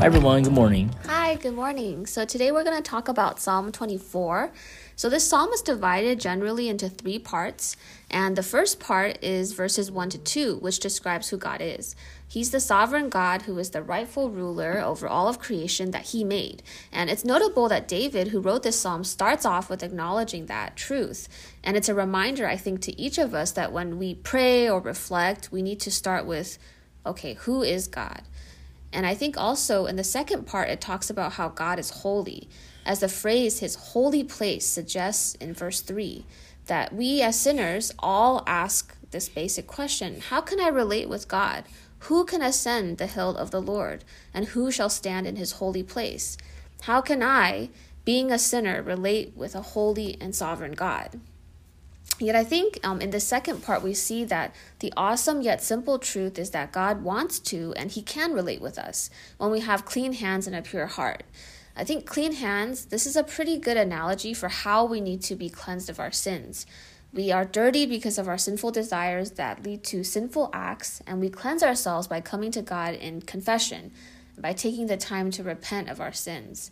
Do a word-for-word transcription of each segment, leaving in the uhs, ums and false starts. Hi everyone, good morning. Hi, good morning. So today we're going to talk about Psalm twenty-four. So this psalm is divided generally into three parts. And the first part is verses one to two, which describes who God is. He's the sovereign God who is the rightful ruler over all of creation that he made. And it's notable that David, who wrote this psalm, starts off with acknowledging that truth. And it's a reminder, I think, to each of us that when we pray or reflect, we need to start with, okay, who is God? And I think also in the second part, it talks about how God is holy, as the phrase his holy place suggests in verse three, that we as sinners all ask this basic question, how can I relate with God? Who can ascend the hill of the Lord? And who shall stand in his holy place? How can I, being a sinner, relate with a holy and sovereign God? Yet I think um, in the second part, we see that the awesome yet simple truth is that God wants to and he can relate with us when we have clean hands and a pure heart. I think clean hands, this is a pretty good analogy for how we need to be cleansed of our sins. We are dirty because of our sinful desires that lead to sinful acts, and we cleanse ourselves by coming to God in confession, by taking the time to repent of our sins.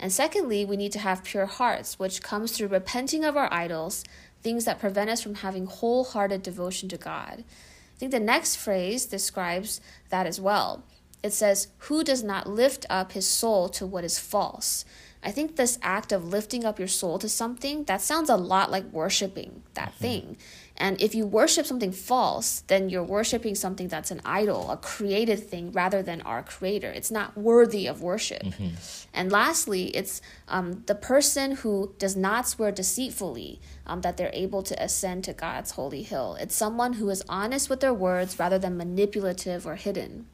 And secondly, we need to have pure hearts, which comes through repenting of our idols, things that prevent us from having wholehearted devotion to God. I think the next phrase describes that as well. It says, who does not lift up his soul to what is false? I think this act of lifting up your soul to something, that sounds a lot like worshiping that mm-hmm. thing. And if you worship something false, then you're worshiping something that's an idol, a created thing rather than our creator. It's not worthy of worship. Mm-hmm. And lastly, it's um, the person who does not swear deceitfully um, that they're able to ascend to God's holy hill. It's someone who is honest with their words rather than manipulative or hidden.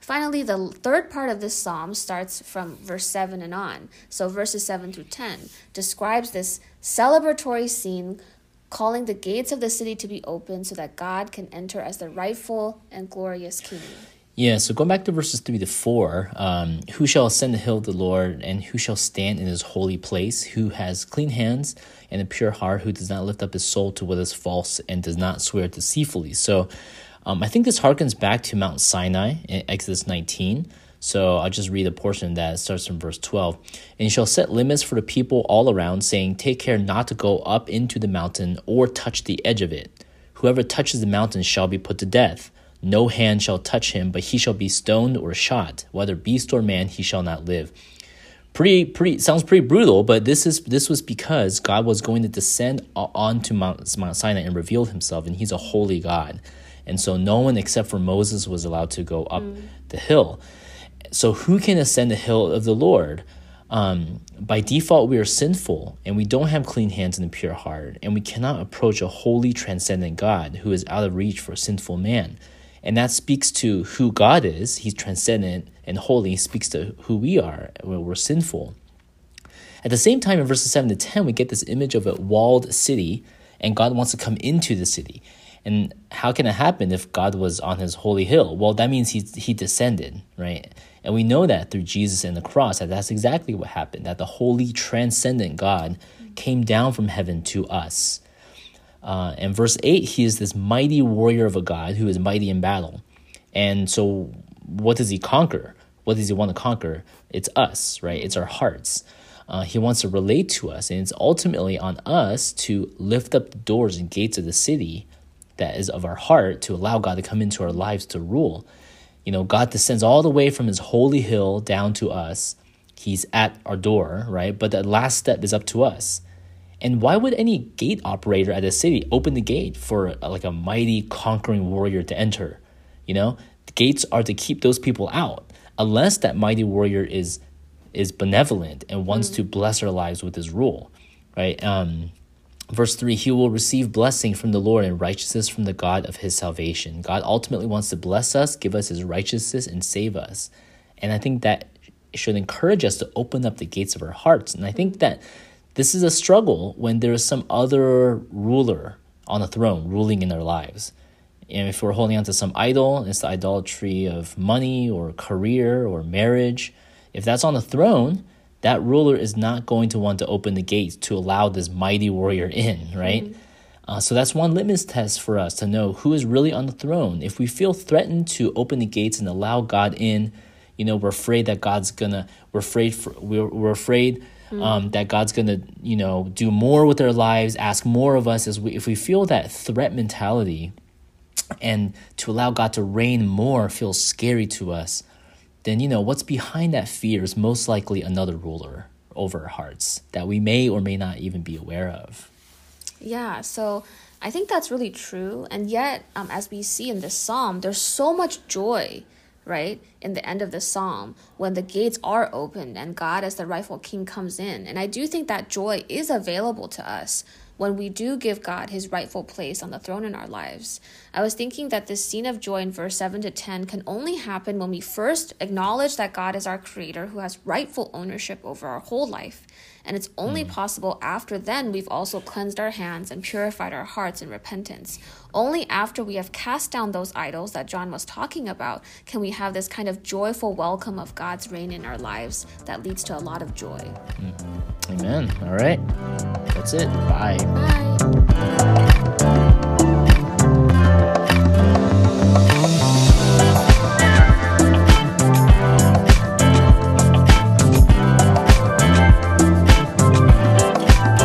Finally, the third part of this psalm starts from verse seven and on. So verses seven through ten describes this celebratory scene, calling the gates of the city to be open so that God can enter as the rightful and glorious king. Yeah, so going back to verses three to four, um, who shall ascend the hill of the Lord, and who shall stand in his holy place? Who has clean hands and a pure heart, who does not lift up his soul to what is false and does not swear deceitfully. So Um, I think this harkens back to Mount Sinai in Exodus nineteen. So I'll just read a portion that starts from verse twelve. And you shall set limits for the people all around, saying, take care not to go up into the mountain or touch the edge of it. Whoever touches the mountain shall be put to death. No hand shall touch him, but he shall be stoned or shot. Whether beast or man, he shall not live. Pretty, pretty sounds pretty brutal, but this is this was because God was going to descend onto Mount, Mount Sinai and reveal himself, and he's a holy God. And so no one except for Moses was allowed to go up mm. the hill. So who can ascend the hill of the Lord? Um, by default, we are sinful, and we don't have clean hands and a pure heart, and we cannot approach a holy, transcendent God who is out of reach for sinful man. And that speaks to who God is. He's transcendent and holy. He speaks to who we are when we're sinful. At the same time, in verses seven to ten, we get this image of a walled city, and God wants to come into the city. And how can it happen if God was on his holy hill? Well, that means he he descended, right? And we know that through Jesus and the cross, that that's exactly what happened, that the holy, transcendent God came down from heaven to us. Uh, and verse eight, he is this mighty warrior of a God who is mighty in battle. And so what does he conquer? What does he want to conquer? It's us, right? It's our hearts. Uh, he wants to relate to us, and it's ultimately on us to lift up the doors and gates of the city that is of our heart to allow God to come into our lives to rule. You know, God descends all the way from his holy hill down to us. He's at our door, right? But that last step is up to us. And why would any gate operator at a city open the gate for a, like a mighty conquering warrior to enter? You know, the gates are to keep those people out unless that mighty warrior is is benevolent and wants mm-hmm. to bless our lives with his rule, right? Um Verse three, he will receive blessing from the Lord and righteousness from the God of his salvation. God ultimately wants to bless us, give us his righteousness, and save us. And I think that should encourage us to open up the gates of our hearts. And I think that this is a struggle when there is some other ruler on a throne ruling in our lives. And if we're holding on to some idol, it's the idolatry of money or career or marriage. If that's on the throne, that ruler is not going to want to open the gates to allow this mighty warrior in, right? Mm-hmm. Uh, so that's one litmus test for us to know who is really on the throne. If we feel threatened to open the gates and allow God in, you know, we're afraid that God's gonna, we're afraid, for, we're, we're afraid um, mm. that God's gonna, you know, do more with our lives, ask more of us. As we, if we feel that threat mentality, and to allow God to reign more feels scary to us, then, you know, what's behind that fear is most likely another ruler over our hearts that we may or may not even be aware of. Yeah, so I think that's really true. And yet, um, as we see in this psalm, there's so much joy, right, in the end of the psalm when the gates are opened and God as the rightful king comes in. And I do think that joy is available to us when we do give God his rightful place on the throne in our lives. I was thinking that this scene of joy in verse seven to ten can only happen when we first acknowledge that God is our creator who has rightful ownership over our whole life. And it's only mm. possible after then we've also cleansed our hands and purified our hearts in repentance. Only after we have cast down those idols that John was talking about can we have this kind of joyful welcome of God's reign in our lives that leads to a lot of joy. Mm-hmm. Amen. All right. That's it. Bye. Bye.